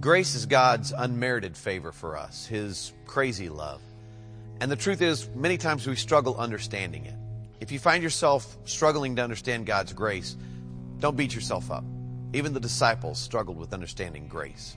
Grace is God's unmerited favor for us, His crazy love. And the truth is, many times we struggle understanding it. If you find yourself struggling to understand God's grace, don't beat yourself up. Even the disciples struggled with understanding grace.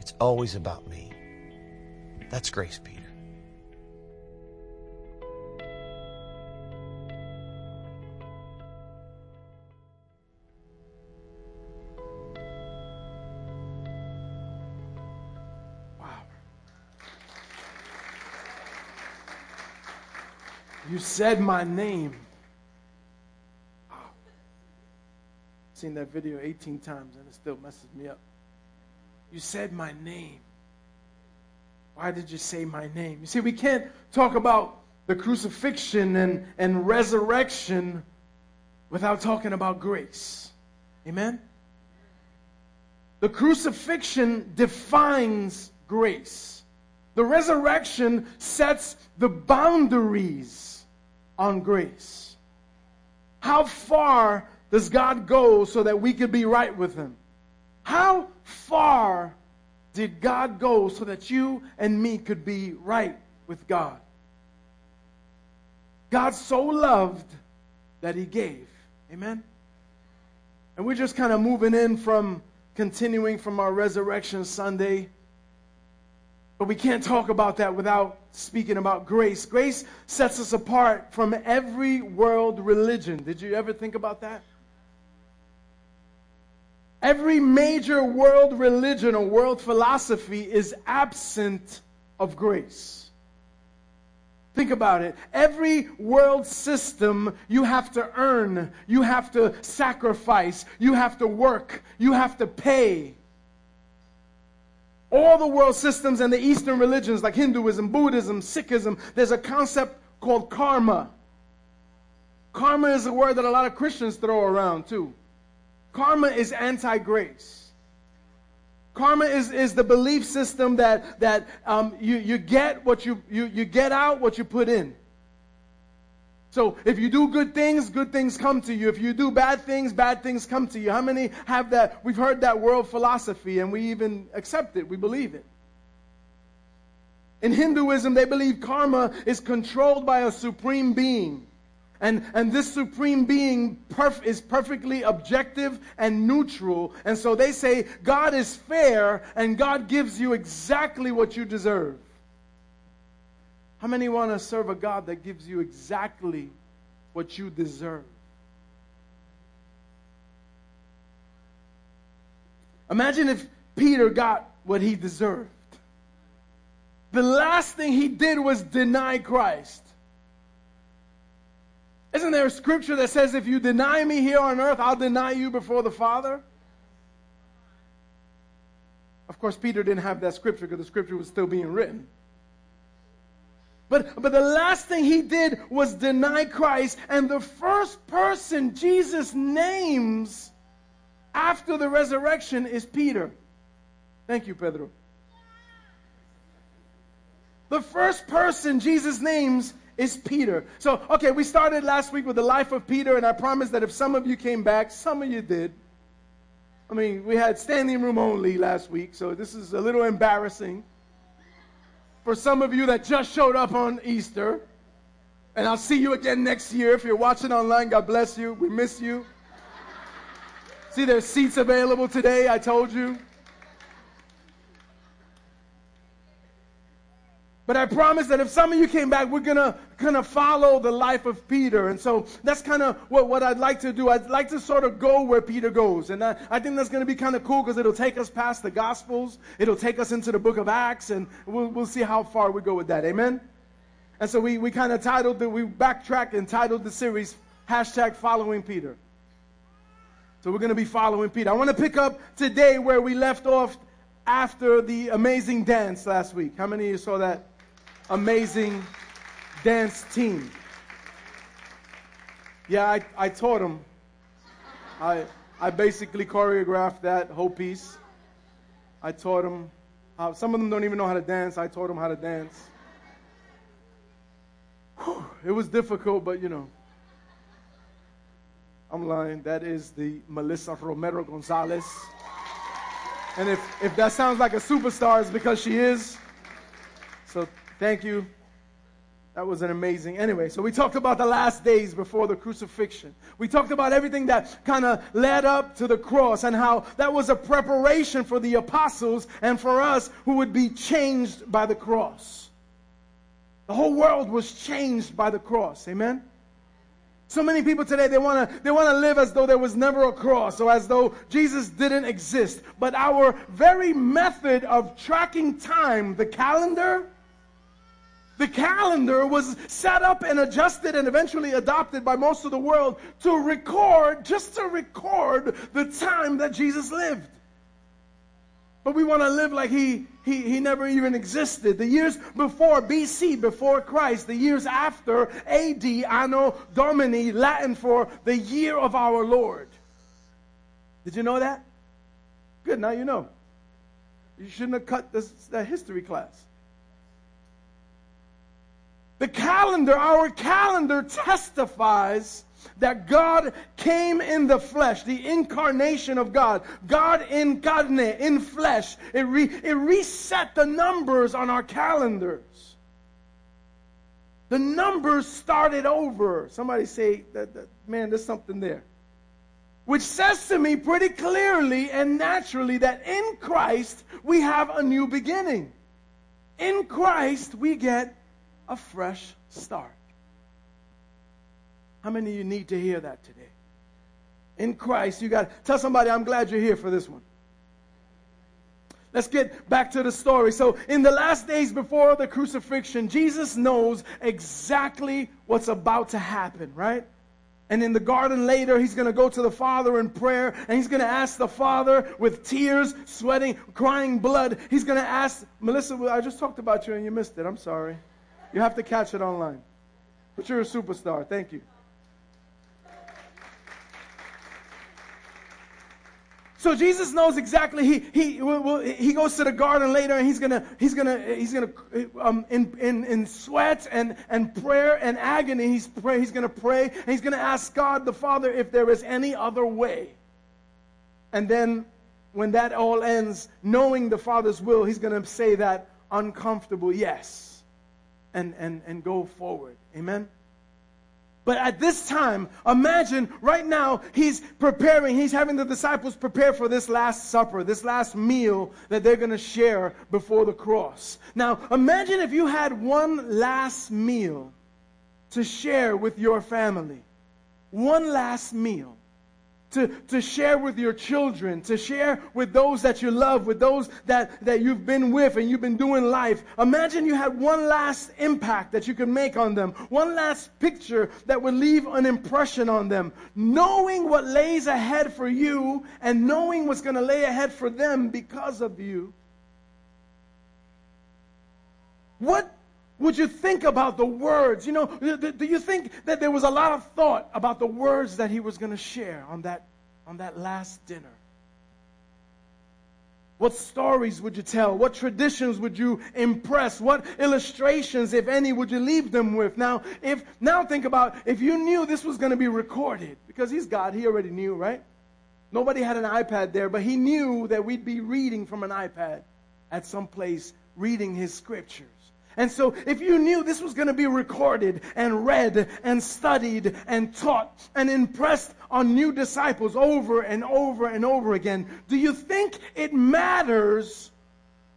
It's always about me. That's grace, Peter. Wow. You said my name. Wow. I've seen that video 18 times and it still messes me up. You said my name. Why did you say my name? You see, we can't talk about the crucifixion and resurrection without talking about grace. Amen? The crucifixion defines grace. The resurrection sets the boundaries on grace. How far does God go so that we could be right with Him? How far did God go so that you and me could be right with God? God so loved that He gave. Amen? And we're just kind of moving in from continuing from our Resurrection Sunday. But we can't talk about that without speaking about grace. Grace sets us apart from every world religion. Did you ever think about that? Every major world religion or world philosophy is absent of grace. Think about it. Every world system, you have to earn, you have to sacrifice, you have to work, you have to pay. All the world systems and the Eastern religions like Hinduism, Buddhism, Sikhism, there's a concept called karma. Karma is a word that a lot of Christians throw around too. Karma is anti-grace. Karma is the belief system that you get what you get out what you put in. So if you do good things come to you. If you do bad things come to you. How many have that? We've heard that world philosophy and we even accept it. We believe it. In Hinduism, they believe karma is controlled by a supreme being. And this supreme being is perfectly objective and neutral. And so they say God is fair and God gives you exactly what you deserve. How many want to serve a God that gives you exactly what you deserve? Imagine if Peter got what he deserved. The last thing he did was deny Christ. Isn't there a scripture that says, if you deny me here on earth, I'll deny you before the Father? Of course, Peter didn't have that scripture because the scripture was still being written. But the last thing he did was deny Christ. And the first person Jesus names after the resurrection is Peter. Thank you, Pedro. The first person Jesus names is Peter. So, okay, we started last week with the life of Peter, and I promise that if some of you came back, some of you did. I mean, we had standing room only last week, so this is a little embarrassing for some of you that just showed up on Easter. And I'll see you again next year. If you're watching online, God bless you. We miss you. See, there's seats available today, I told you. But I promise that if some of you came back, we're gonna follow the life of Peter. And so that's kind of what I'd like to do. I'd like to sort of go where Peter goes. And I think that's going to be kind of cool because it'll take us past the Gospels. It'll take us into the book of Acts. And we'll see how far we go with that. Amen? And so we kind of titled, we backtracked and titled the series, #following Peter. So we're going to be following Peter. I want to pick up today where we left off after the amazing dance last week. How many of you saw that? Amazing dance team. Yeah, I taught them. I basically choreographed that whole piece. I taught them. Some of them don't even know how to dance. I taught them how to dance. Whew, it was difficult, but you know. I'm lying. That is the Melissa Romero Gonzalez. And if that sounds like a superstar, it's because she is. So thank you. That was an amazing. Anyway, so we talked about the last days before the crucifixion. We talked about everything that kind of led up to the cross and how that was a preparation for the apostles and for us who would be changed by the cross. The whole world was changed by the cross. Amen? So many people today, they want to live as though there was never a cross or as though Jesus didn't exist. But our very method of tracking time, the calendar was set up and adjusted and eventually adopted by most of the world to record, just to record the time that Jesus lived. But we want to live like he never even existed. The years before BC, before Christ, the years after AD, Anno Domini, Latin for the year of our Lord. Did you know that? Good, now you know. You shouldn't have cut that history class. The calendar, our calendar testifies that God came in the flesh, the incarnation of God. God in carne, in flesh. It reset the numbers on our calendars. The numbers started over. Somebody say, man, there's something there. Which says to me pretty clearly and naturally that in Christ we have a new beginning. In Christ we get a fresh start. How many of you need to hear that today? In Christ, you got to tell somebody, I'm glad you're here for this one. Let's get back to the story. So in the last days before the crucifixion, Jesus knows exactly what's about to happen, right? And in the garden later, he's going to go to the Father in prayer, and he's going to ask the Father with tears, sweating, crying blood. He's going to ask, Melissa, I just talked about you and you missed it. I'm sorry. You have to catch it online. But you're a superstar. Thank you. So Jesus knows exactly. He goes to the garden later, and he's gonna in sweat and prayer and agony. He's gonna pray and he's gonna ask God the Father if there is any other way. And then, when that all ends, knowing the Father's will, he's gonna say that uncomfortable yes, and go forward. Amen. But at this time, imagine right now, he's preparing. He's having the disciples prepare for this last supper, this last meal that they're going to share before the cross. Now, imagine if you had one last meal to share with your family. One last meal to share with your children, to share with those that you love, with those that you've been with and you've been doing life. Imagine you had one last impact that you could make on them, one last picture that would leave an impression on them. Knowing what lays ahead for you and knowing what's going to lay ahead for them because of you, what would you think about the words? You know, do you think that there was a lot of thought about the words that he was going to share on that last dinner? What stories would you tell? What traditions would you impress? What illustrations, if any, would you leave them with? Now think about if you knew this was going to be recorded, because he's God, he already knew, right? Nobody had an iPad there, but he knew that we'd be reading from an iPad at some place, reading his scriptures. And so if you knew this was going to be recorded and read and studied and taught and impressed on new disciples over and over and over again, do you think it matters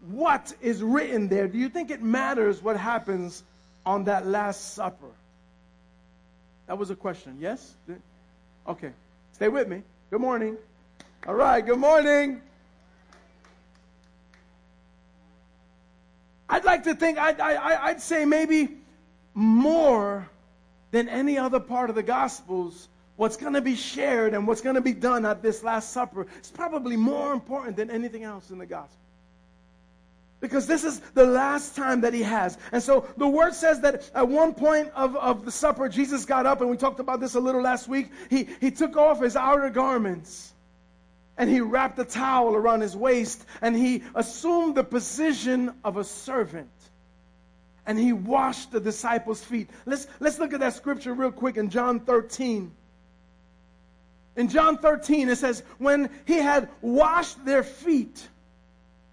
what is written there? Do you think it matters what happens on that last supper? That was a question. Yes? Okay. Stay with me. Good morning. All right. Good morning. I'd like to think, I'd say maybe more than any other part of the Gospels, what's going to be shared and what's going to be done at this Last Supper is probably more important than anything else in the Gospel. Because this is the last time that he has. And so the word says that at one point of the supper, Jesus got up, and we talked about this a little last week. He took off his outer garments. And he wrapped a towel around his waist, and he assumed the position of a servant. And he washed the disciples' feet. Let's look at that scripture real quick in John 13. In John 13, it says, when he had washed their feet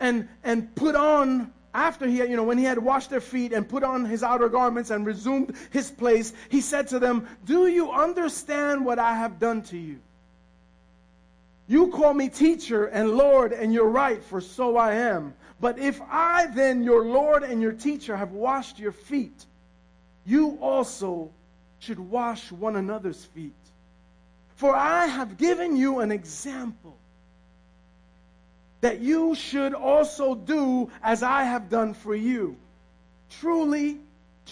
and put on, after he had, when he had washed their feet and put on his outer garments and resumed his place, he said to them, "Do you understand what I have done to you? You call me teacher and Lord, and you're right, for so I am. But if I then, your Lord and your teacher, have washed your feet, you also should wash one another's feet. For I have given you an example that you should also do as I have done for you. Truly,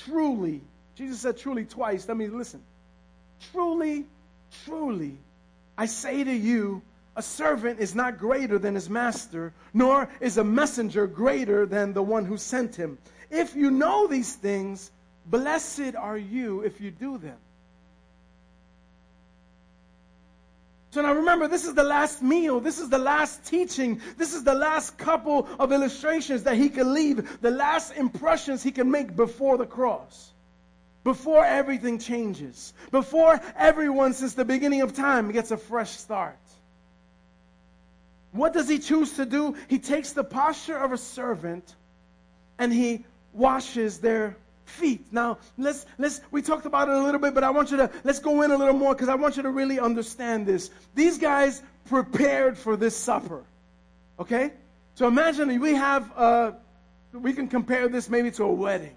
truly," Jesus said truly twice. That means listen. "Truly, truly, I say to you, a servant is not greater than his master, nor is a messenger greater than the one who sent him. If you know these things, blessed are you if you do them." So now remember, this is the last meal. This is the last teaching. This is the last couple of illustrations that he can leave, the last impressions he can make before the cross. Before everything changes. Before everyone since the beginning of time gets a fresh start. What does he choose to do? He takes the posture of a servant and he washes their feet. Now, we talked about it a little bit, but I want you to, let's go in a little more because I want you to really understand this. These guys prepared for this supper. Okay? So imagine we can compare this maybe to a wedding.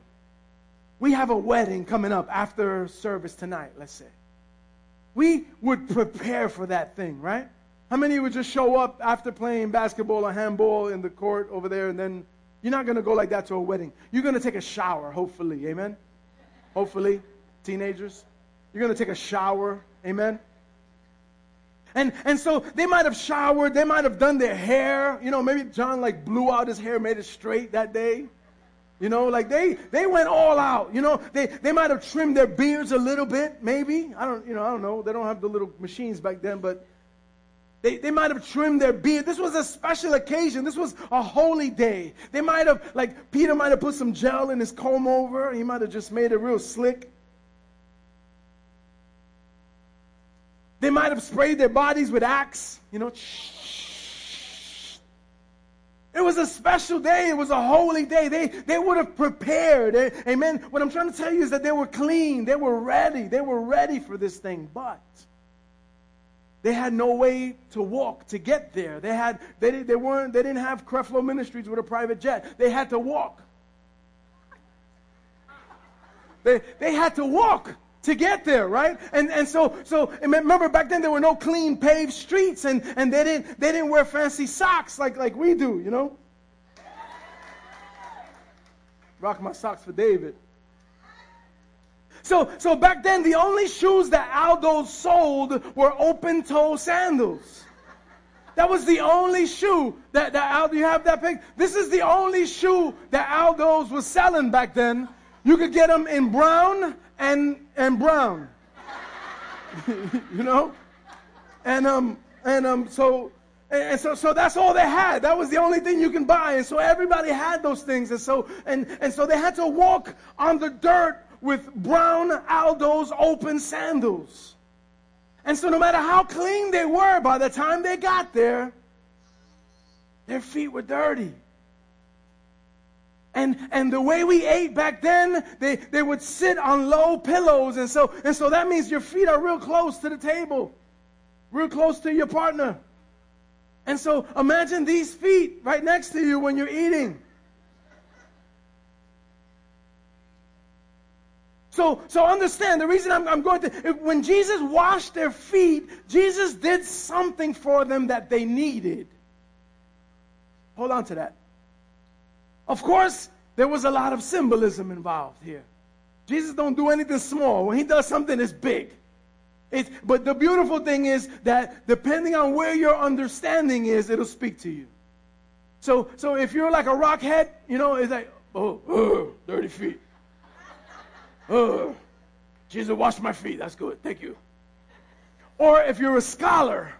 We have a wedding coming up after service tonight, let's say. We would prepare for that thing, right? How many would just show up after playing basketball or handball in the court over there, and then you're not going to go like that to a wedding. You're going to take a shower, hopefully. Amen? Hopefully, teenagers. You're going to take a shower. Amen? And so they might have showered. They might have done their hair. You know, maybe John like blew out his hair, made it straight that day. You know, like they went all out. You know, they might have trimmed their beards a little bit, maybe. I don't know. They don't have the little machines back then, but they might have trimmed their beard. This was a special occasion. This was a holy day. They might have, like, Peter might have put some gel in his comb over. He might have just made it real slick. They might have sprayed their bodies with Axe, you know. It was a special day. It was a holy day. They would have prepared. Amen. What I'm trying to tell you is that they were clean. They were ready. They were ready for this thing. But they had no way to walk to get there. They didn't have Creflo Ministries with a private jet. They had to walk. They had to walk to get there, right? And so remember, back then there were no clean paved streets, and they didn't wear fancy socks like we do, you know. Rock my socks for David. So back then the only shoes that Aldo sold were open toe sandals. That was the only shoe that Aldo, you have that pic? This is the only shoe that Aldo's was selling back then. You could get them in brown and brown. You know? So that's all they had. That was the only thing you can buy. And so everybody had those things. And so they had to walk on the dirt with brown Aldo's open sandals. And so no matter how clean they were, by the time they got there, their feet were dirty. And the way we ate back then, they would sit on low pillows. And so that means your feet are real close to the table, real close to your partner. And so imagine these feet right next to you when you're eating. So understand, the reason I'm going to, when Jesus washed their feet, Jesus did something for them that they needed. Hold on to that. Of course, there was a lot of symbolism involved here. Jesus don't do anything small. When he does something, it's big. But the beautiful thing is that depending on where your understanding is, it'll speak to you. So if you're like a rock head, you know, it's like, oh, dirty feet. Oh, Jesus washed my feet. That's good. Thank you. Or if you're a scholar,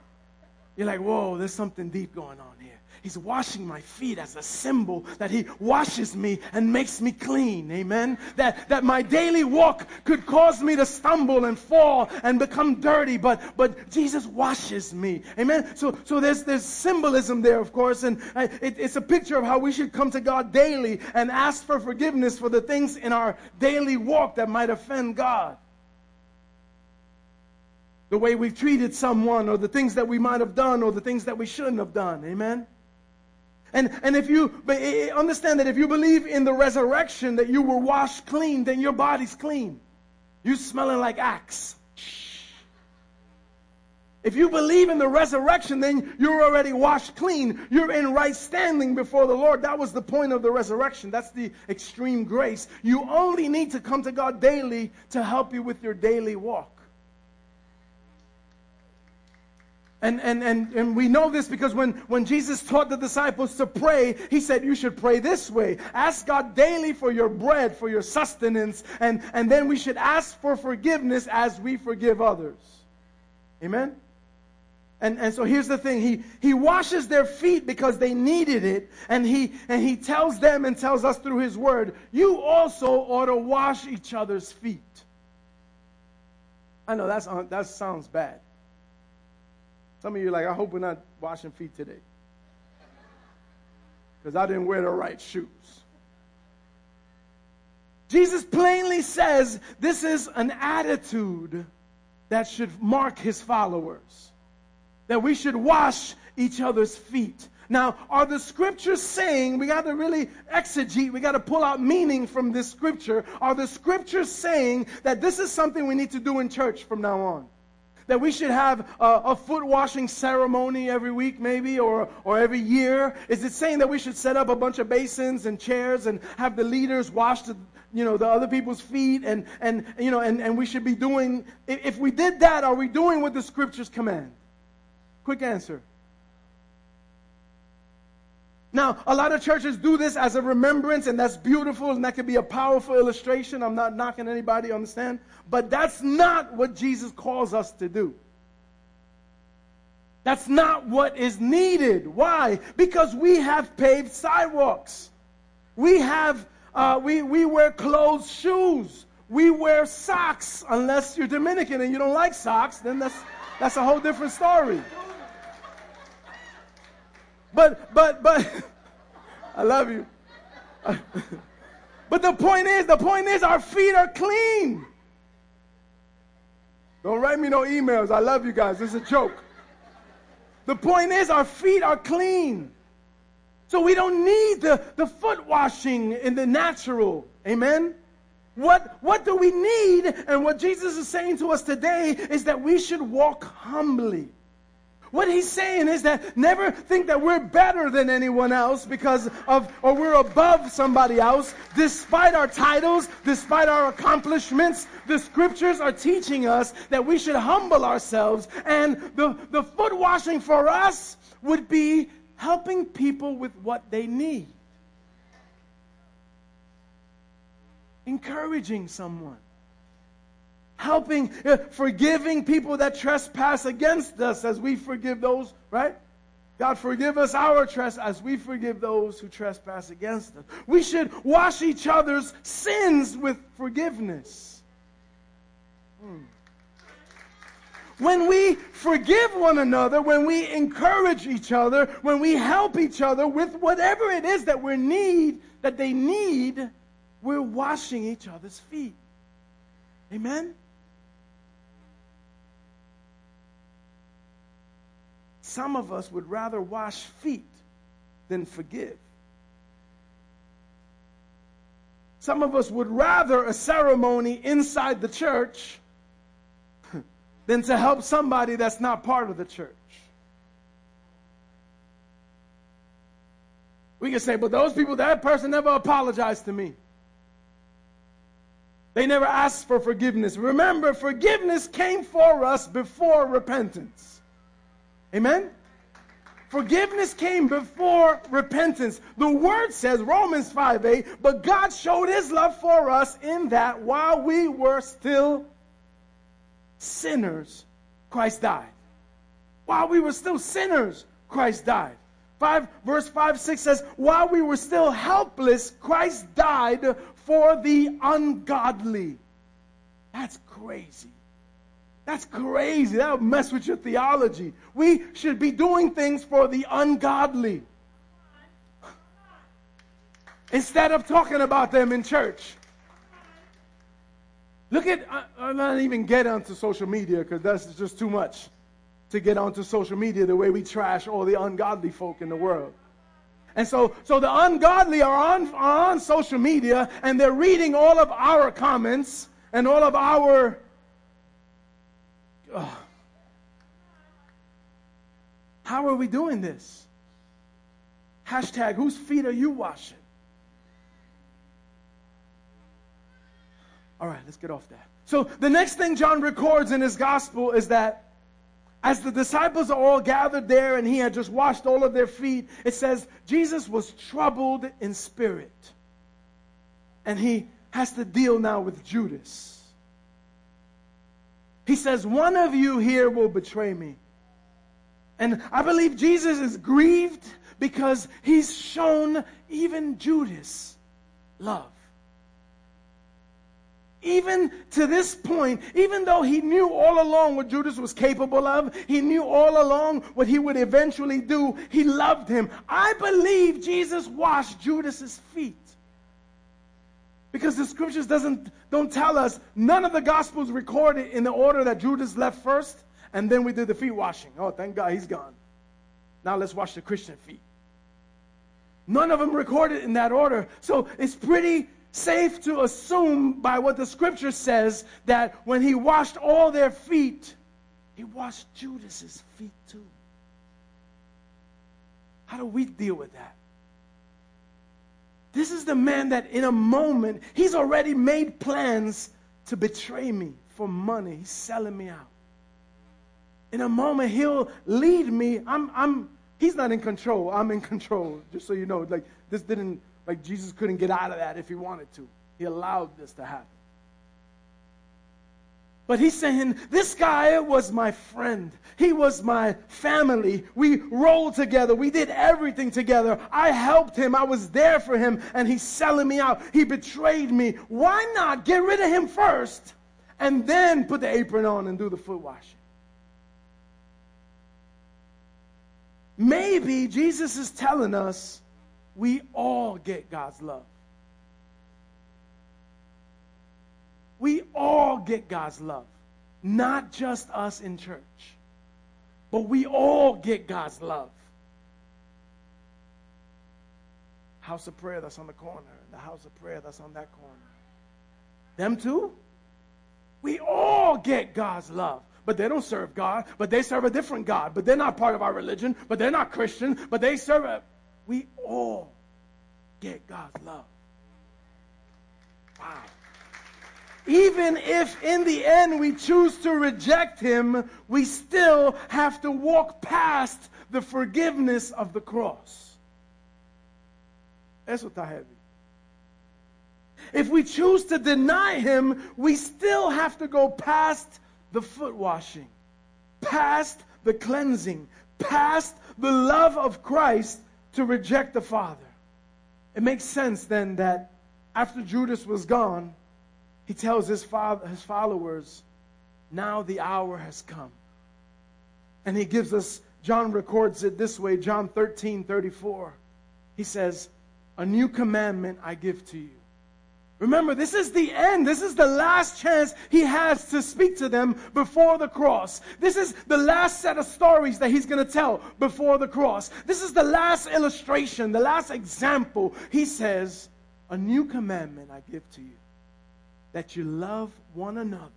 you're like, whoa, there's something deep going on here. He's washing my feet as a symbol that he washes me and makes me clean. Amen. That my daily walk could cause me to stumble and fall and become dirty, but Jesus washes me. Amen. So there's symbolism there, of course, and it's a picture of how we should come to God daily and ask for forgiveness for the things in our daily walk that might offend God. The way we've treated someone, or the things that we might have done, or the things that we shouldn't have done. Amen. And if you understand that if you believe in the resurrection, that you were washed clean, then your body's clean. You're smelling like Axe. If you believe in the resurrection, then you're already washed clean. You're in right standing before the Lord. That was the point of the resurrection. That's the extreme grace. You only need to come to God daily to help you with your daily walk. And we know this because when Jesus taught the disciples to pray, he said, you should pray this way. Ask God daily for your bread, for your sustenance, and then we should ask for forgiveness as we forgive others. Amen? And so here's the thing. He washes their feet because they needed it, and he tells them and tells us through his word, you also ought to wash each other's feet. I know that sounds bad. Some of you are like, I hope we're not washing feet today, because I didn't wear the right shoes. Jesus plainly says this is an attitude that should mark his followers, that we should wash each other's feet. Now, are the scriptures saying, we got to really exegete, we got to pull out meaning from this scripture. Are the scriptures saying that this is something we need to do in church from now on? that we should have a foot washing ceremony every week maybe or every year? Is it saying that we should set up a bunch of basins and chairs and have the leaders wash the other people's feet and we should be doing, if we did that, are we doing what the scriptures command? Quick answer. Now, a lot of churches do this as a remembrance, and that's beautiful, and that could be a powerful illustration. I'm not knocking anybody, understand? But that's not what Jesus calls us to do. That's not what is needed. Why? Because we have paved sidewalks. We have, we wear closed shoes. We wear socks, unless you're Dominican and you don't like socks, then that's a whole different story. But, I love you. But the point is, our feet are clean. Don't write me no emails. I love you guys. This is a joke. The point is, our feet are clean. So we don't need the foot washing in the natural. Amen? What do we need? And what Jesus is saying to us today is that we should walk humbly. What he's saying is that never think that we're better than anyone else or we're above somebody else. Despite our titles, despite our accomplishments, the scriptures are teaching us that we should humble ourselves. And the foot washing for us would be helping people with what they need. Encouraging someone. Helping, forgiving people that trespass against us as we forgive those, right? God, forgive us our trespass as we forgive those who trespass against us. We should wash each other's sins with forgiveness. When we forgive one another, when we encourage each other, when we help each other with whatever it is that they need, we're washing each other's feet. Amen? Some of us would rather wash feet than forgive. Some of us would rather a ceremony inside the church than to help somebody that's not part of the church. We can say, but that person never apologized to me. They never asked for forgiveness. Remember, forgiveness came for us before repentance. Amen? Forgiveness came before repentance. The word says, Romans 5:8, but God showed his love for us in that while we were still sinners, Christ died. While we were still sinners, Christ died. Verse 5, 6 says, while we were still helpless, Christ died for the ungodly. That's crazy. That's crazy. That would mess with your theology. We should be doing things for the ungodly instead of talking about them in church. Look at, I'm not even get onto social media because that's just too much to get onto social media the way we trash all the ungodly folk in the world. And so the ungodly are on social media, and they're reading all of our comments and all of our... How are we doing this? Hashtag, whose feet are you washing? All right, let's get off that. So the next thing John records in his gospel is that as the disciples are all gathered there and he had just washed all of their feet, it says Jesus was troubled in spirit. And he has to deal now with Judas. He says, one of you here will betray me. And I believe Jesus is grieved because he's shown even Judas love. Even to this point, even though he knew all along what Judas was capable of, he knew all along what he would eventually do, he loved him. I believe Jesus washed Judas's feet. Because the scriptures don't tell us, none of the gospels record it in the order that Judas left first, and then we did the feet washing. Oh, thank God he's gone. Now let's wash the Christian feet. None of them record it in that order. So it's pretty safe to assume by what the scripture says that when he washed all their feet, He washed Judas's feet too. How do we deal with that? This is the man that in a moment, he's already made plans to betray me for money. He's selling me out. In a moment, he'll lead me. He's not in control. I'm in control. Just so you know, Jesus couldn't get out of that if he wanted to. He allowed this to happen. But he's saying, this guy was my friend. He was my family. We rolled together. We did everything together. I helped him. I was there for him. And he's selling me out. He betrayed me. Why not get rid of him first and then put the apron on and do the foot washing? Maybe Jesus is telling us we all get God's love. We all get God's love. Not just us in church. But we all get God's love. House of prayer that's on the corner. The house of prayer that's on that corner. Them too? We all get God's love. But they don't serve God. But they serve a different God. But they're not part of our religion. But they're not Christian. But they serve a... We all get God's love. Wow. Even if in the end we choose to reject him, we still have to walk past the forgiveness of the cross. Eso está heavy. If we choose to deny him, we still have to go past the foot washing, past the cleansing, past the love of Christ to reject the Father. It makes sense then that after Judas was gone, he tells his followers, now the hour has come. And he gives us, John records it this way, John 13:34. He says, a new commandment I give to you. Remember, this is the end. This is the last chance he has to speak to them before the cross. This is the last set of stories that he's going to tell before the cross. This is the last illustration, the last example. He says, a new commandment I give to you, that you love one another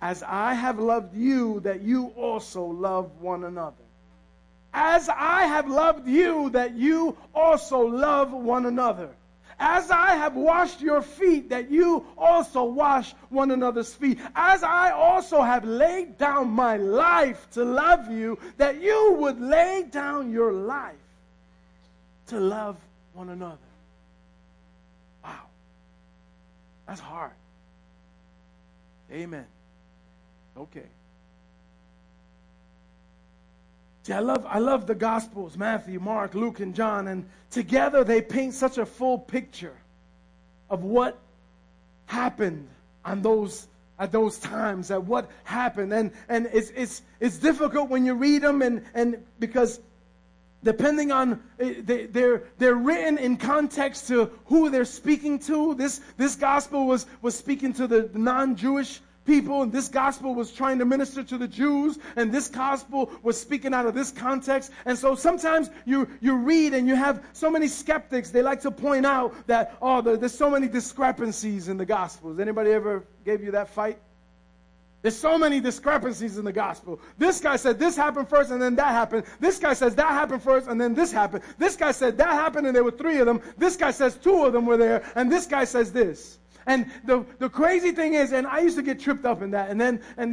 as I have loved you, that you also love one another. As I have loved you, that you also love one another. As I have washed your feet, that you also wash one another's feet. As I also have laid down my life to love you, that you would lay down your life to love one another. Wow. That's hard. Amen. Okay. See, I love the Gospels, Matthew, Mark, Luke, and John, and together they paint such a full picture of what happened on those at those times, at what happened. And it's difficult when you read them and because depending on, they're written in context to who they're speaking to. This gospel was speaking to the non-Jewish people, and this gospel was trying to minister to the Jews, and this gospel was speaking out of this context. And so sometimes you read and you have so many skeptics, they like to point out that, oh, there's so many discrepancies in the gospels. Anybody ever gave you that fight? There's so many discrepancies in the gospel. This guy said this happened first and then that happened. This guy says that happened first and then this happened. This guy said that happened and there were three of them. This guy says two of them were there. And this guy says this. And the crazy thing is, and I used to get tripped up in that. And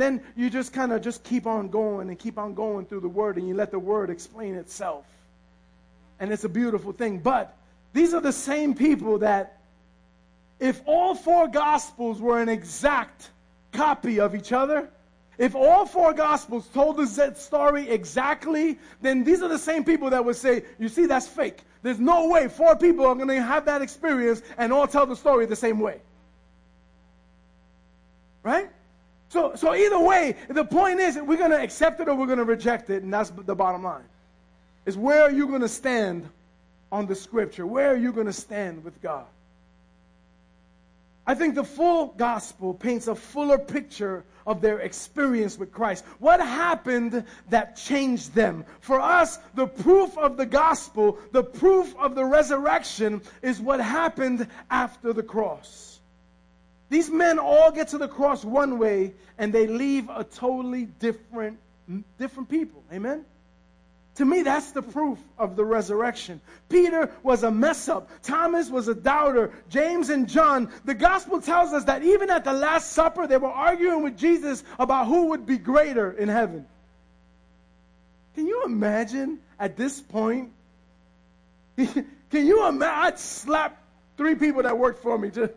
then you just kind of just keep on going and keep on going through the Word. And you let the Word explain itself. And it's a beautiful thing. But these are the same people that if all four gospels were an exact copy of each other, if all four gospels told the story exactly, then these are the same people that would say, you see, that's fake. There's no way four people are going to have that experience and all tell the story the same way. Right? So either way, the point is we're going to accept it or we're going to reject it, and that's the bottom line. Is where are you going to stand on the Scripture? Where are you going to stand with God? I think the full gospel paints a fuller picture of their experience with Christ. What happened that changed them? For us, the proof of the gospel, the proof of the resurrection, is what happened after the cross. These men all get to the cross one way, and they leave a totally different people. Amen? To me, that's the proof of the resurrection. Peter was a mess-up. Thomas was a doubter. James and John. The gospel tells us that even at the Last Supper, they were arguing with Jesus about who would be greater in heaven. Can you imagine at this point? Can you imagine? I'd slap 3 people that worked for me to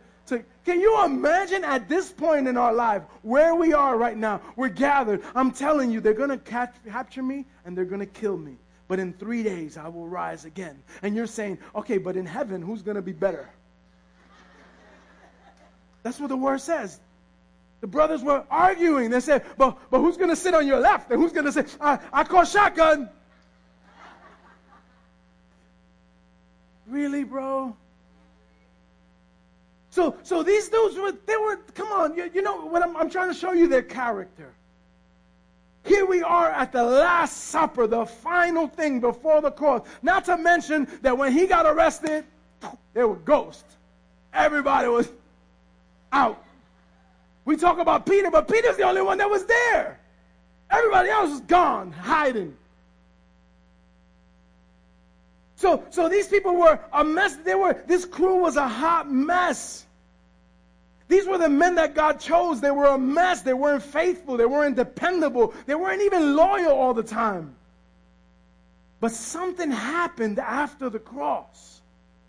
can you imagine at this point in our life where we are right now? We're gathered. I'm telling you, they're going to capture me and they're going to kill me. But in 3 days, I will rise again. And you're saying, okay, but in heaven, who's going to be better? That's what the word says. The brothers were arguing. They said, but who's going to sit on your left? And who's going to say, I call shotgun? Really, bro? So these dudes were come on, you know what I'm trying to show you their character. Here we are at the Last Supper, the final thing before the cross. Not to mention that when he got arrested, there were ghosts. Everybody was out. We talk about Peter, but Peter's the only one that was there. Everybody else was gone, hiding. So these people were a mess. This crew was a hot mess. These were the men that God chose. They were a mess. They weren't faithful. They weren't dependable. They weren't even loyal all the time. But something happened after the cross.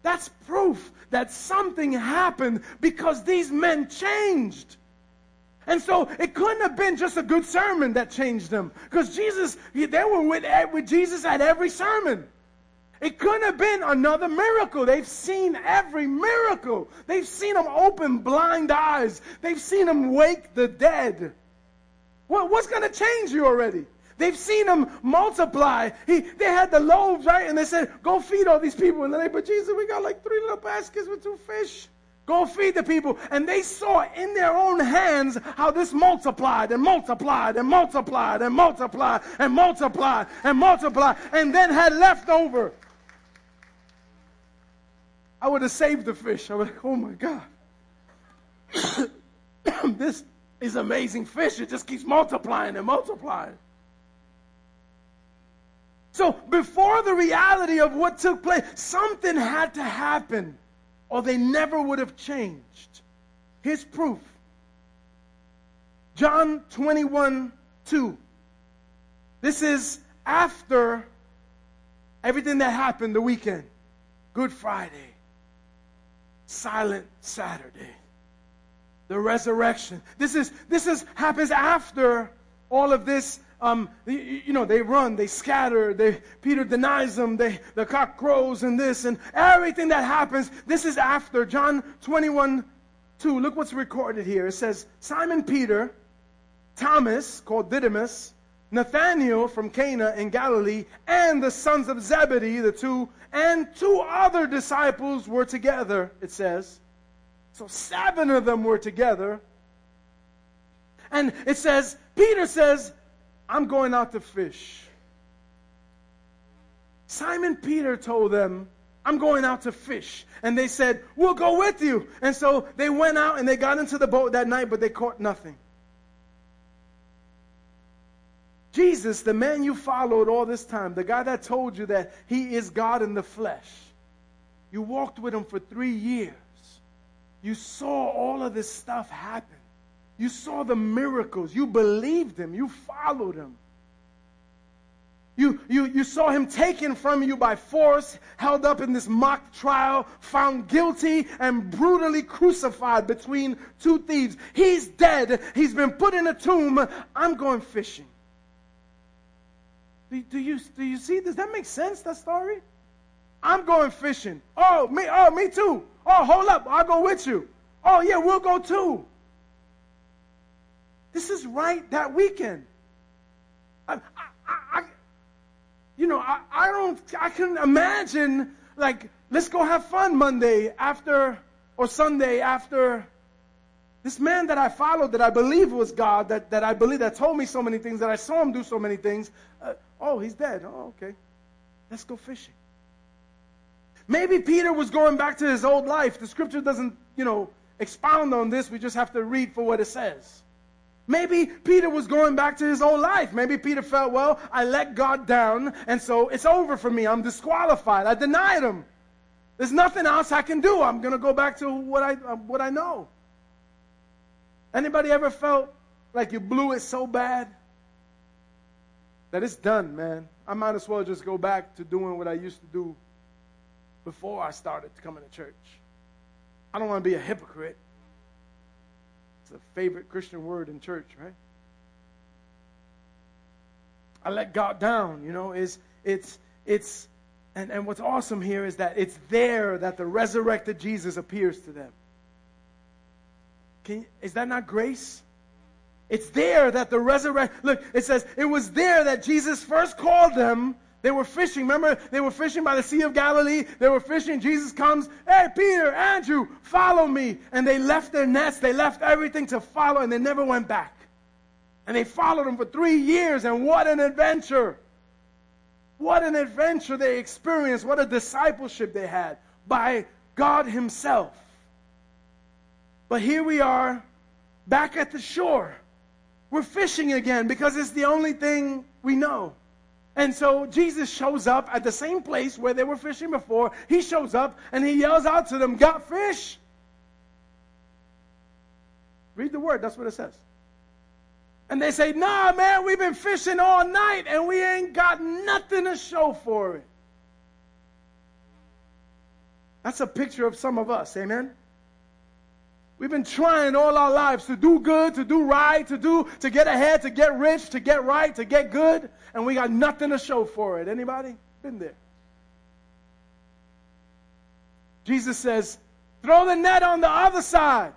That's proof that something happened because these men changed. And so it couldn't have been just a good sermon that changed them. Because Jesus, they were with Jesus at every sermon. It couldn't have been another miracle. They've seen every miracle. They've seen him open blind eyes. They've seen him wake the dead. What's going to change you already? They've seen him multiply. They had the loaves, right? And they said, go feed all these people. And then they, but Jesus, we got like 3 little baskets with 2 fish. Go feed the people. And they saw in their own hands how this multiplied and multiplied and multiplied and multiplied and multiplied and multiplied and then had leftover. I would have saved the fish. I was like, oh my God. This is amazing fish. It just keeps multiplying and multiplying. So before the reality of what took place, something had to happen or they never would have changed. Here's proof. John 21:2. This is after everything that happened the weekend. Good Friday. Silent Saturday, the resurrection. This happens after all of this. They run, they scatter. Peter denies them. The cock crows and this and everything that happens. This is after John 21:2. Look what's recorded here. It says Simon Peter, Thomas called Didymus, Nathanael from Cana in Galilee, and the sons of Zebedee, the 2, and 2 other disciples were together, it says. So 7 of them were together. And it says, Peter says, I'm going out to fish. Simon Peter told them, I'm going out to fish. And they said, we'll go with you. And so they went out and they got into the boat that night, but they caught nothing. Jesus, the man you followed all this time, the guy that told you that he is God in the flesh, you walked with him for 3 years. You saw all of this stuff happen. You saw the miracles. You believed him. You followed him. You saw him taken from you by force, held up in this mock trial, found guilty, and brutally crucified between 2 thieves. He's dead. He's been put in a tomb. I'm going fishing. Do you see? Does that make sense, that story? I'm going fishing. Oh, me too. Oh, hold up. I'll go with you. Oh, yeah, we'll go too. This is right that weekend. I couldn't imagine, like, let's go have fun Monday after, or Sunday after. This man that I followed, that I believe was God, that I believe, that told me so many things, that I saw him do so many things. Oh, he's dead. Oh, okay. Let's go fishing. Maybe Peter was going back to his old life. The scripture doesn't, expound on this. We just have to read for what it says. Maybe Peter was going back to his old life. Maybe Peter felt, well, I let God down, and so it's over for me. I'm disqualified. I denied him. There's nothing else I can do. I'm going to go back to what I know. Anybody ever felt like you blew it so bad that it's done, man? I might as well just go back to doing what I used to do before I started coming to church. I don't want to be a hypocrite. It's a favorite Christian word in church, right? I let God down, you know. And what's awesome here is that it's there that the resurrected Jesus appears to them. Is that not grace? It's there that the resurrect. Look, it says it was there that Jesus first called them. They were fishing. Remember, they were fishing by the Sea of Galilee. They were fishing. Jesus comes, hey, Peter, Andrew, follow me. And they left their nets. They left everything to follow, and they never went back. And they followed him for 3 years, and what an adventure. What an adventure they experienced. What a discipleship they had by God himself. But here we are back at the shore. We're fishing again because it's the only thing we know. And so Jesus shows up at the same place where they were fishing before. He shows up and he yells out to them, got fish? Read the word. That's what it says. And they say, nah, man, we've been fishing all night and we ain't got nothing to show for it. That's a picture of some of us. Amen. We've been trying all our lives to do good, to do right, to get ahead, to get rich, to get right, to get good, and we got nothing to show for it. Anybody? Been there. Jesus says, throw the net on the other side.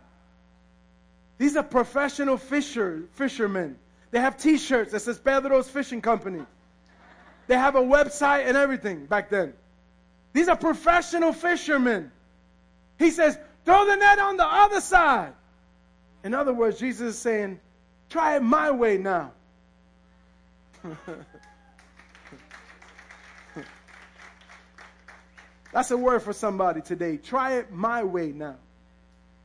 These are professional fishermen. They have T-shirts that says Pedro's Fishing Company. They have a website and everything back then. These are professional fishermen. He says, throw the net on the other side. In other words, Jesus is saying, try it my way now. That's a word for somebody today. Try it my way now.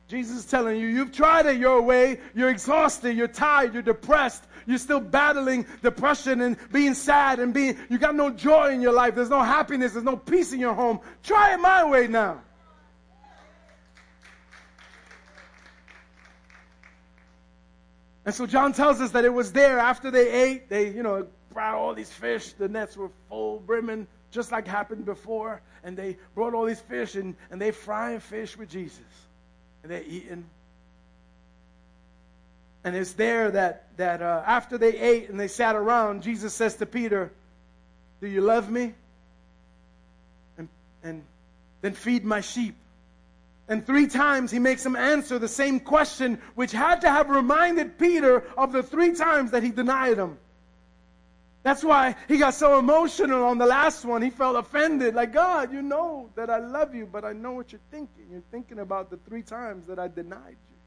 Jesus is telling you, you've tried it your way. You're exhausted. You're tired. You're depressed. You're still battling depression and being sad and you got no joy in your life. There's no happiness. There's no peace in your home. Try it my way now. And so John tells us that it was there after they ate, they, brought all these fish. The nets were full, brimming, just like happened before. And they brought all these fish, and they frying fish with Jesus. And they're eating. And it's there that after they ate and they sat around, Jesus says to Peter, do you love me? And then feed my sheep. And 3 times he makes him answer the same question, which had to have reminded Peter of the 3 times that he denied him. That's why he got so emotional on the last one. He felt offended. Like, God, you know that I love you, but I know what you're thinking. You're thinking about the 3 times that I denied you.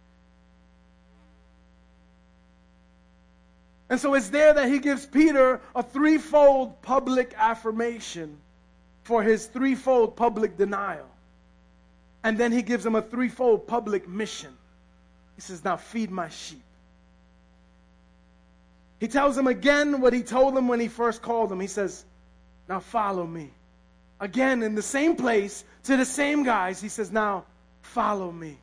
And so it's there that he gives Peter a 3-fold public affirmation for his 3-fold public denial. And then he gives them a 3-fold public mission. He says, now feed my sheep. He tells them again what he told them when he first called them. He says, now follow me. Again, in the same place, to the same guys, he says, now follow me.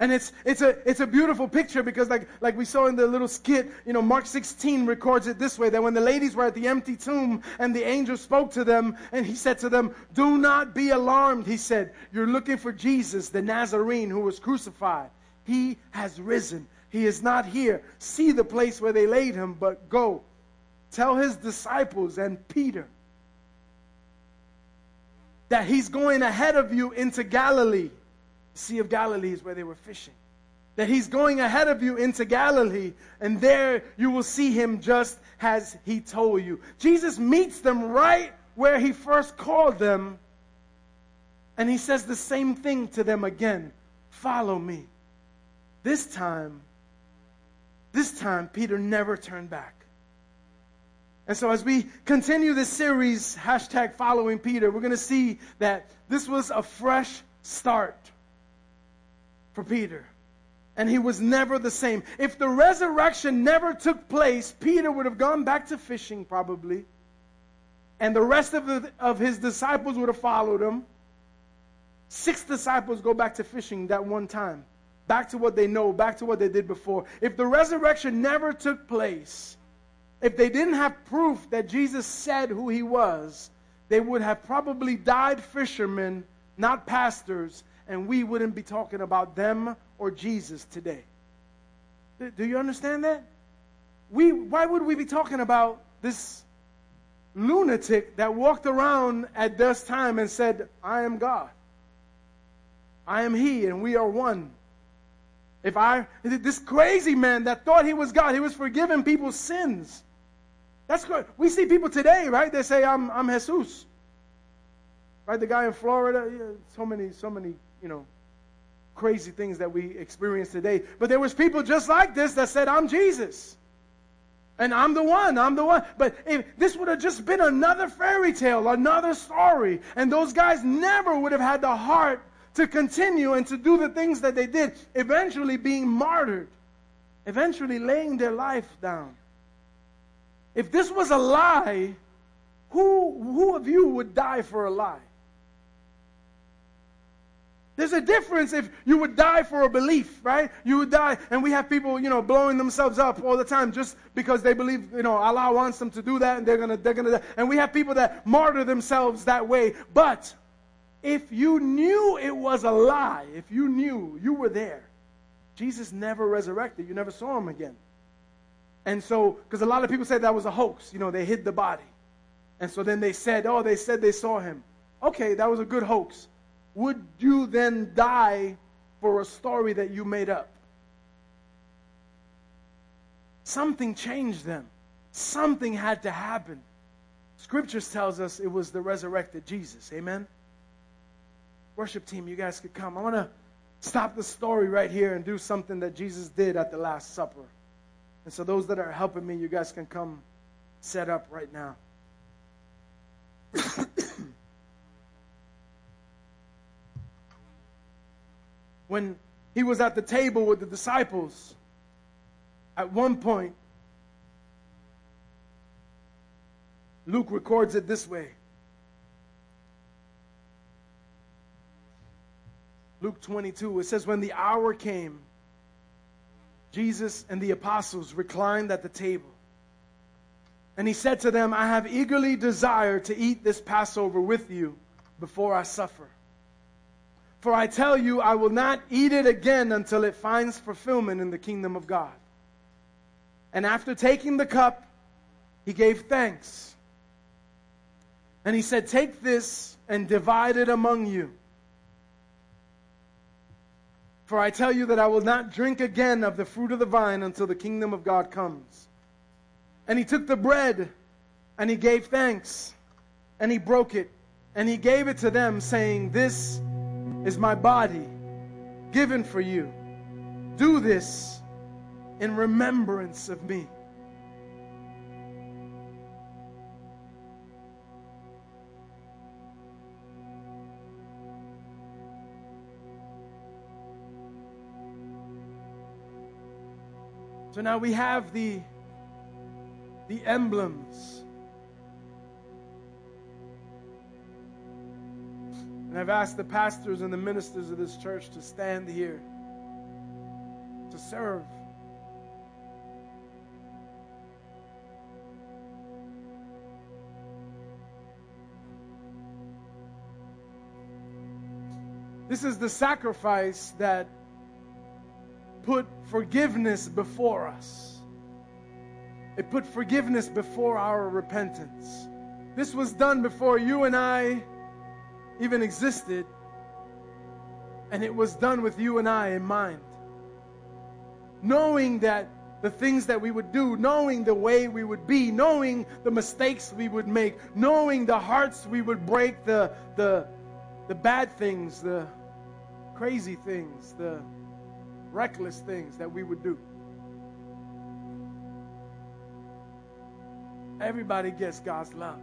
And it's a beautiful picture because like we saw in the little skit, Mark 16 records it this way, that when the ladies were at the empty tomb and the angel spoke to them and he said to them, do not be alarmed, he said, you're looking for Jesus, the Nazarene who was crucified. He has risen. He is not here. See the place where they laid him, but go. Tell his disciples and Peter that he's going ahead of you into Galilee. Sea of Galilee is where they were fishing. That he's going ahead of you into Galilee, and there you will see him just as he told you. Jesus meets them right where he first called them, and he says the same thing to them again. Follow me. This time, Peter never turned back. And so as we continue this series, #FollowingPeter, we're going to see that this was a fresh start. for Peter. And he was never the same. If the resurrection never took place, Peter would have gone back to fishing probably. And the rest of his disciples would have followed him. 6 disciples go back to fishing that one time. Back to what they know, back to what they did before. If the resurrection never took place, if they didn't have proof that Jesus said who he was, they would have probably died fishermen, not pastors, and we wouldn't be talking about them or Jesus today. Do you understand that? Why would we be talking about this lunatic that walked around at this time and said, I am God. I am he and we are one. This crazy man that thought he was God, he was forgiving people's sins. That's good. We see people today, right? They say, I'm Jesus. Right? The guy in Florida, so many, crazy things that we experience today. But there was people just like this that said, I'm Jesus. And I'm the one. But this would have just been another fairy tale, another story. And those guys never would have had the heart to continue and to do the things that they did, eventually being martyred, eventually laying their life down. If this was a lie, who of you would die for a lie? There's a difference if you would die for a belief, right? You would die, and we have people, blowing themselves up all the time just because they believe, Allah wants them to do that, and they're gonna die. And we have people that martyr themselves that way. But if you knew it was a lie, if you knew you were there, Jesus never resurrected. You never saw him again. And so, because a lot of people said that was a hoax, they hid the body. And so then they said, they said they saw him. Okay, that was a good hoax. Would you then die for a story that you made up? Something changed them. Something had to happen. Scriptures tells us it was the resurrected Jesus. Amen? Worship team, you guys could come. I want to stop the story right here and do something that Jesus did at the Last Supper. And so those that are helping me, you guys can come set up right now. When he was at the table with the disciples, at one point, Luke records it this way. Luke 22, it says, when the hour came, Jesus and the apostles reclined at the table. And he said to them, I have eagerly desired to eat this Passover with you before I suffer. For I tell you, I will not eat it again until it finds fulfillment in the kingdom of God. And after taking the cup, he gave thanks. And he said, take this and divide it among you. For I tell you that I will not drink again of the fruit of the vine until the kingdom of God comes. And he took the bread, and he gave thanks, and he broke it, and he gave it to them, saying, this is my body given for you. Do this in remembrance of me. So now we have the emblems. And I've asked the pastors and the ministers of this church to stand here to serve. This is the sacrifice that put forgiveness before us. It put forgiveness before our repentance. This was done before you and I even existed, and it was done with you and I in mind. Knowing that the things that we would do, knowing the way we would be, knowing the mistakes we would make, knowing the hearts we would break, the bad things, the crazy things, the reckless things that we would do. Everybody gets God's love.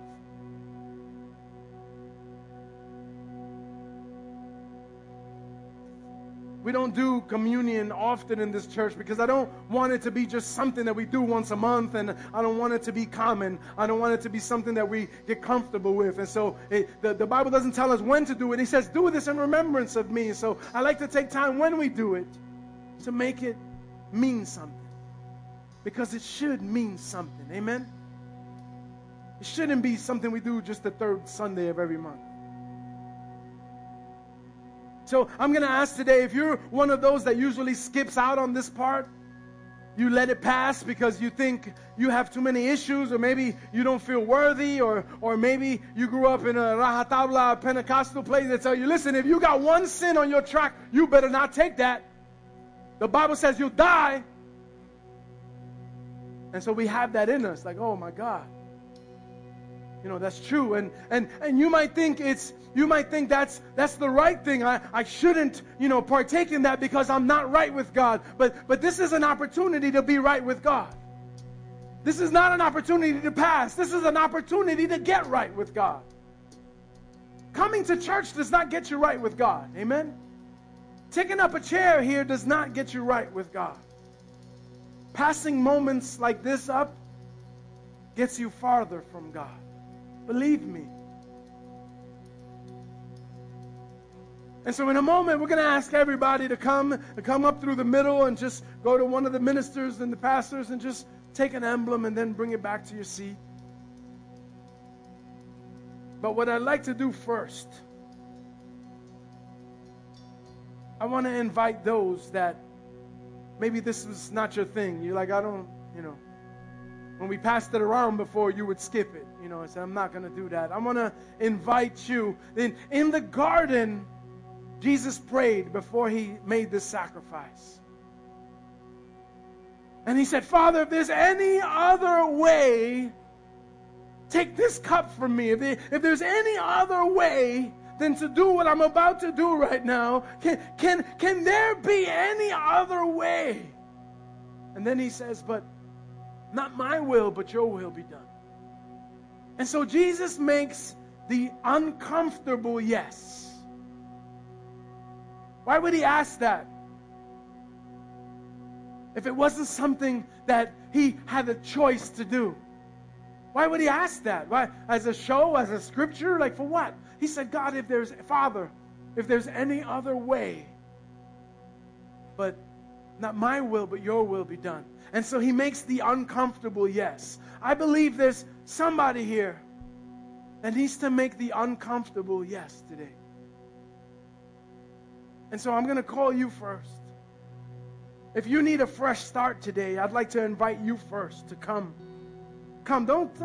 We don't do communion often in this church because I don't want it to be just something that we do once a month, and I don't want it to be common. I don't want it to be something that we get comfortable with. And so the Bible doesn't tell us when to do it. He says, do this in remembrance of me. So I like to take time when we do it to make it mean something, because it should mean something. Amen? It shouldn't be something we do just the third Sunday of every month. So I'm going to ask today, if you're one of those that usually skips out on this part, you let it pass because you think you have too many issues, or maybe you don't feel worthy, or maybe you grew up in a rajatabla Pentecostal place that tell you, listen, if you got one sin on your track, you better not take that. The Bible says you'll die. And so we have that in us, like, oh my God. You know, that's true. And you might think that's the right thing. I shouldn't, partake in that because I'm not right with God. But this is an opportunity to be right with God. This is not an opportunity to pass. This is an opportunity to get right with God. Coming to church does not get you right with God. Amen? Taking up a chair here does not get you right with God. Passing moments like this up gets you farther from God. Believe me. And so in a moment, we're going to ask everybody to come up through the middle and just go to one of the ministers and the pastors and just take an emblem and then bring it back to your seat. But what I'd like to do first, I want to invite those that maybe this was not your thing. You're like, I don't, when we passed it around before, you would skip it. I said, I'm not going to do that. I'm going to invite you. In the garden, Jesus prayed before he made this sacrifice. And he said, Father, if there's any other way, take this cup from me. If there's any other way than to do what I'm about to do right now, can there be any other way? And then he says, but not my will, but your will be done. And so Jesus makes the uncomfortable yes. Why would he ask that? If it wasn't something that he had a choice to do. Why would he ask that? Why? As a show, as a scripture? Like for what? He said, God, Father, if there's any other way, but not my will, but your will be done. And so he makes the uncomfortable yes. I believe there's somebody here that needs to make the uncomfortable yes today. And so I'm going to call you first. If you need a fresh start today, I'd like to invite you first to come. Come. Don't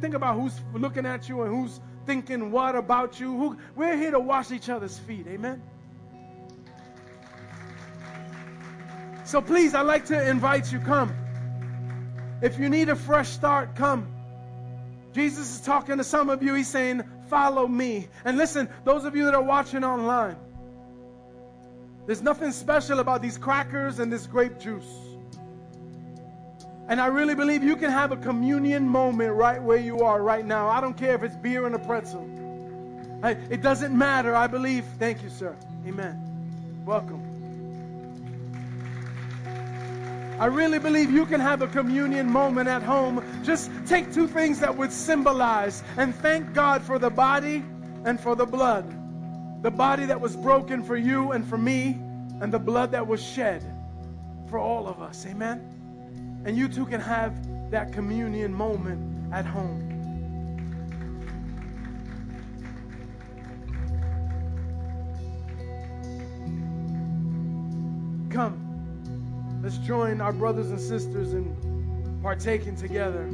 think about who's looking at you and who's thinking what about you. We're here to wash each other's feet. Amen? So please, I'd like to invite you, come. If you need a fresh start, come. Jesus is talking to some of you. He's saying, follow me. And listen, those of you that are watching online, there's nothing special about these crackers and this grape juice. And I really believe you can have a communion moment right where you are right now. I don't care if it's beer and a pretzel. It doesn't matter, I believe. Thank you, sir. Amen. Welcome. I really believe you can have a communion moment at home. Just take two things that would symbolize and thank God for the body and for the blood. The body that was broken for you and for me, and the blood that was shed for all of us. Amen? And you too can have that communion moment at home. Come. Let's join our brothers and sisters in partaking together.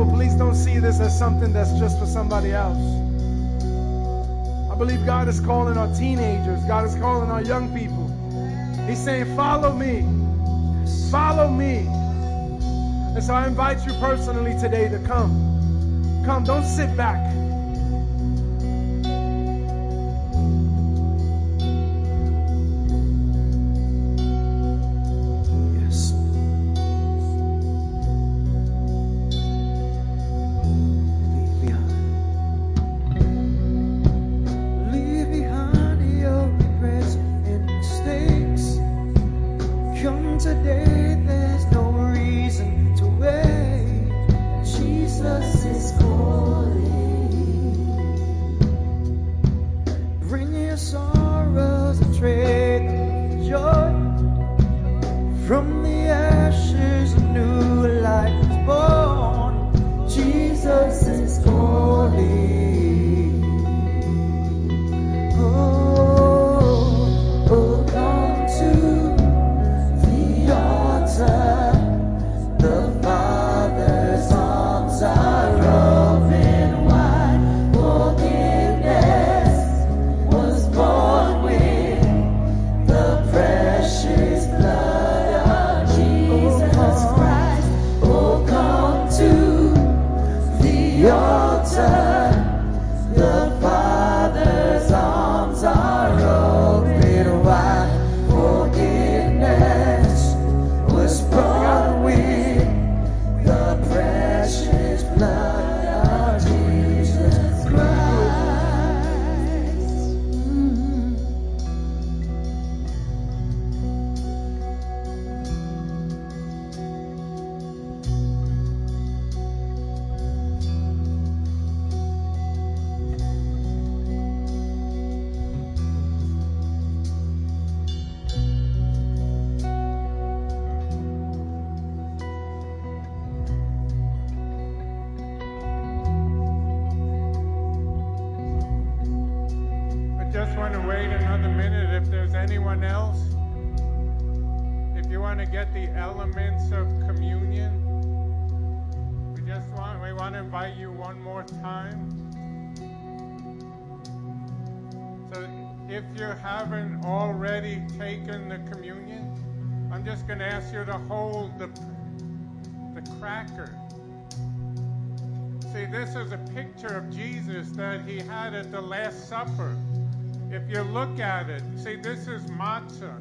people, please don't see this as something that's just for somebody else. I believe God is calling our teenagers. God is calling our young people. He's saying, follow me. Follow me. And so I invite you personally today to come. Come, don't sit back. That he had at the Last Supper. If you look at it, see, this is matzah.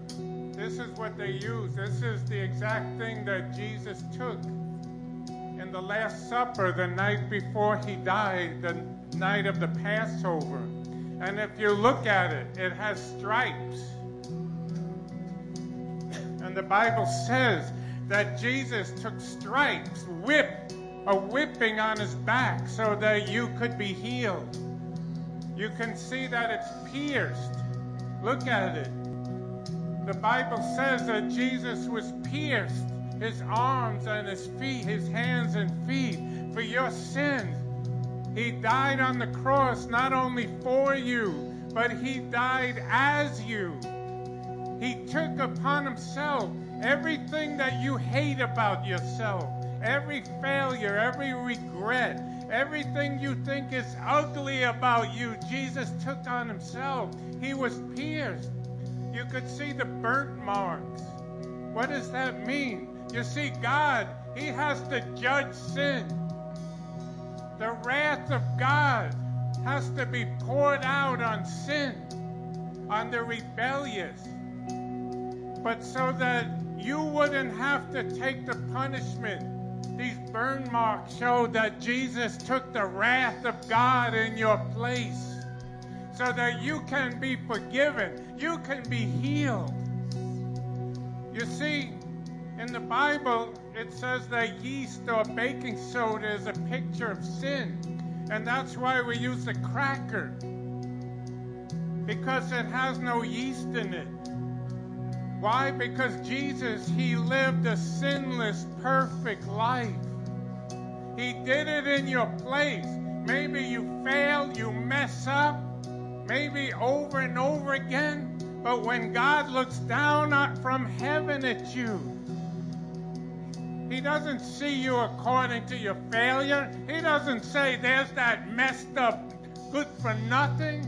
This is what they use. This is the exact thing that Jesus took in the Last Supper the night before he died, the night of the Passover. And if you look at it, it has stripes. And the Bible says that Jesus took stripes, whipped, a whipping on his back so that you could be healed. You can see that it's pierced. Look at it. The Bible says that Jesus was pierced, his arms and his feet, his hands and feet, for your sins. He died on the cross not only for you, but he died as you. He took upon himself everything that you hate about yourself. Every failure, every regret, everything you think is ugly about you, Jesus took on himself. He was pierced. You could see the burnt marks. What does that mean? You see, God, he has to judge sin. The wrath of God has to be poured out on sin, on the rebellious. But so that you wouldn't have to take the punishment, these burn marks show that Jesus took the wrath of God in your place so that you can be forgiven, you can be healed. You see, in the Bible, it says that yeast or baking soda is a picture of sin, and that's why we use the cracker, because it has no yeast in it. Why? Because Jesus, he lived a sinless, perfect life. He did it in your place. Maybe you fail, you mess up, maybe over and over again. But when God looks down from heaven at you, He doesn't see you according to your failure. He doesn't say, there's that messed up good for nothing.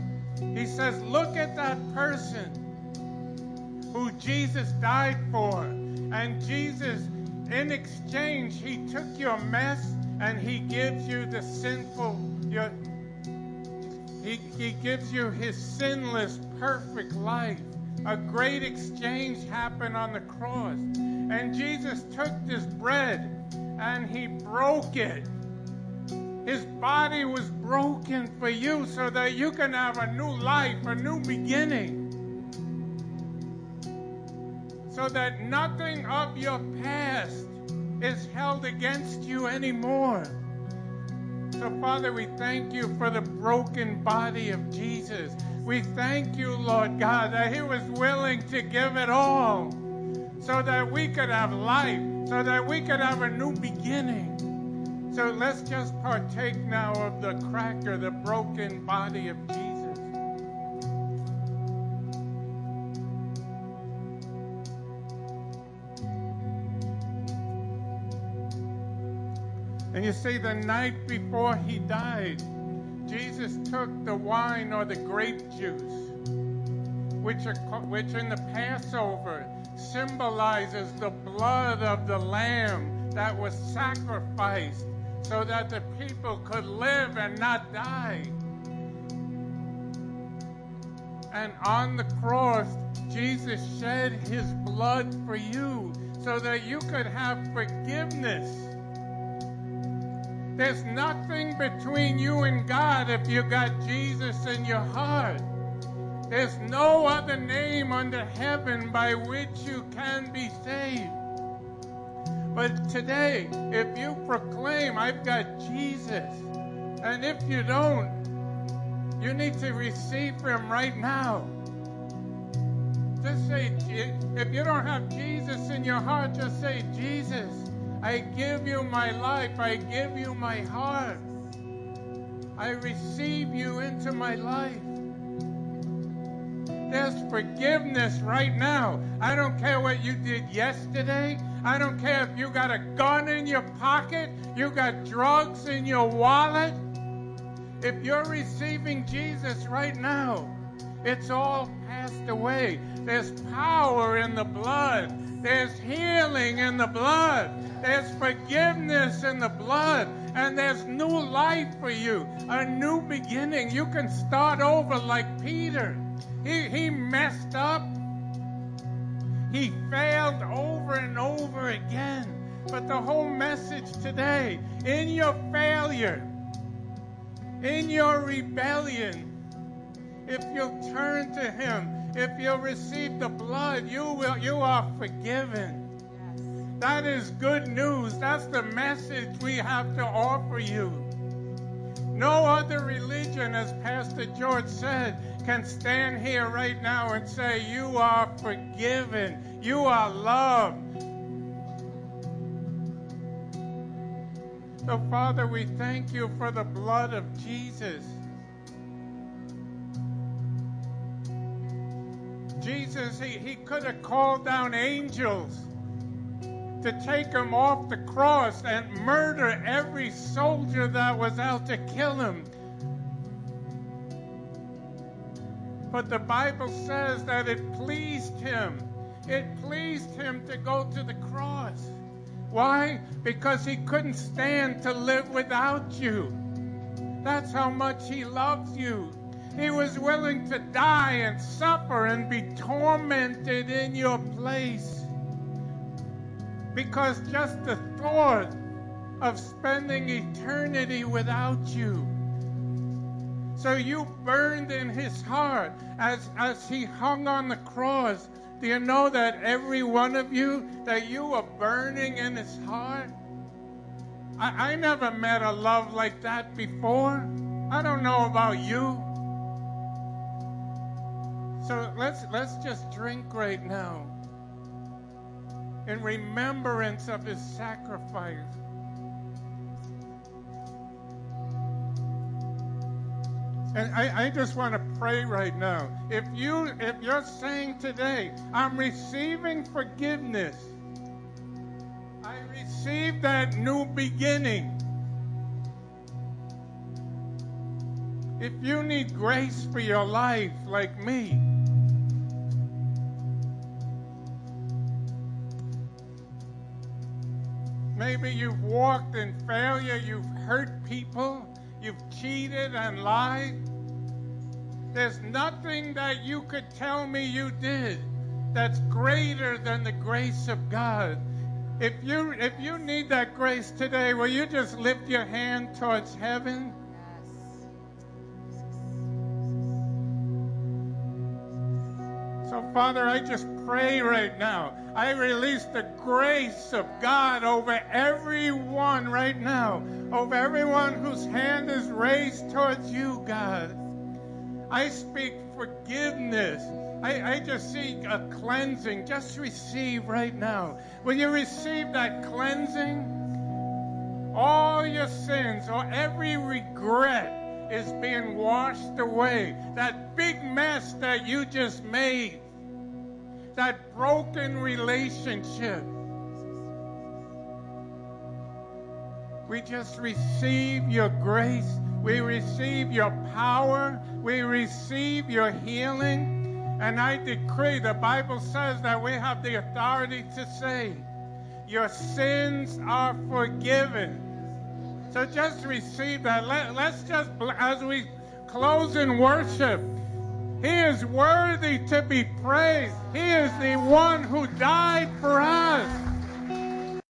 He says, look at that person who Jesus died for. And Jesus, in exchange, he took your mess and he gives you the sinful, he gives you his sinless, perfect life. A great exchange happened on the cross. And Jesus took this bread and he broke it. His body was broken for you so that you can have a new life, a new beginning. So that nothing of your past is held against you anymore. So, Father, we thank you for the broken body of Jesus. We thank you, Lord God, that he was willing to give it all so that we could have life, so that we could have a new beginning. So let's just partake now of the cracker, the broken body of Jesus. And you see, the night before he died, Jesus took the wine or the grape juice, which in the Passover symbolizes the blood of the lamb that was sacrificed so that the people could live and not die. And on the cross, Jesus shed his blood for you so that you could have forgiveness. There's nothing between you and God if you got Jesus in your heart. There's no other name under heaven by which you can be saved. But today, if you proclaim, I've got Jesus, and if you don't, you need to receive him right now. Just say, if you don't have Jesus in your heart, just say, Jesus, I give you my life, I give you my heart. I receive you into my life. There's forgiveness right now. I don't care what you did yesterday. I don't care if you got a gun in your pocket, you got drugs in your wallet. If you're receiving Jesus right now, it's all passed away. There's power in the blood. There's healing in the blood. There's forgiveness in the blood. And there's new life for you, a new beginning. You can start over like Peter. He messed up. He failed over and over again. But the whole message today, in your failure, in your rebellion, if you'll turn to him, if you'll receive the blood, you are forgiven. Yes. That is good news. That's the message we have to offer you. No other religion, as Pastor George said, can stand here right now and say, you are forgiven. You are loved. So, Father, we thank you for the blood of Jesus. Jesus, he could have called down angels to take him off the cross and murder every soldier that was out to kill him. But the Bible says that it pleased him. It pleased him to go to the cross. Why? Because he couldn't stand to live without you. That's how much he loves you. He was willing to die and suffer and be tormented in your place. Because just the thought of spending eternity without you. So you burned in his heart as he hung on the cross. Do you know that every one of you, that you were burning in his heart? I never met a love like that before. I don't know about you. So let's just drink right now in remembrance of his sacrifice. And I just want to pray right now. If you're saying today, I'm receiving forgiveness. receive that new beginning. If you need grace for your life, like me, maybe you've walked in failure, you've hurt people, you've cheated and lied. There's nothing that you could tell me you did that's greater than the grace of God. If you need that grace today, will you just lift your hand towards heaven? Yes. So, Father, I just pray right now. I release the grace of God over everyone right now, over everyone whose hand is raised towards you, God. I speak forgiveness. I just seek a cleansing. Just receive right now. Will you receive that cleansing? All your sins or every regret is being washed away. That big mess that you just made, that broken relationship, we just receive your grace. We receive your power. We receive your healing. And I decree, the Bible says that we have the authority to say, your sins are forgiven. So just receive that. Let's just, as we close in worship, He is worthy to be praised. He is the one who died for us.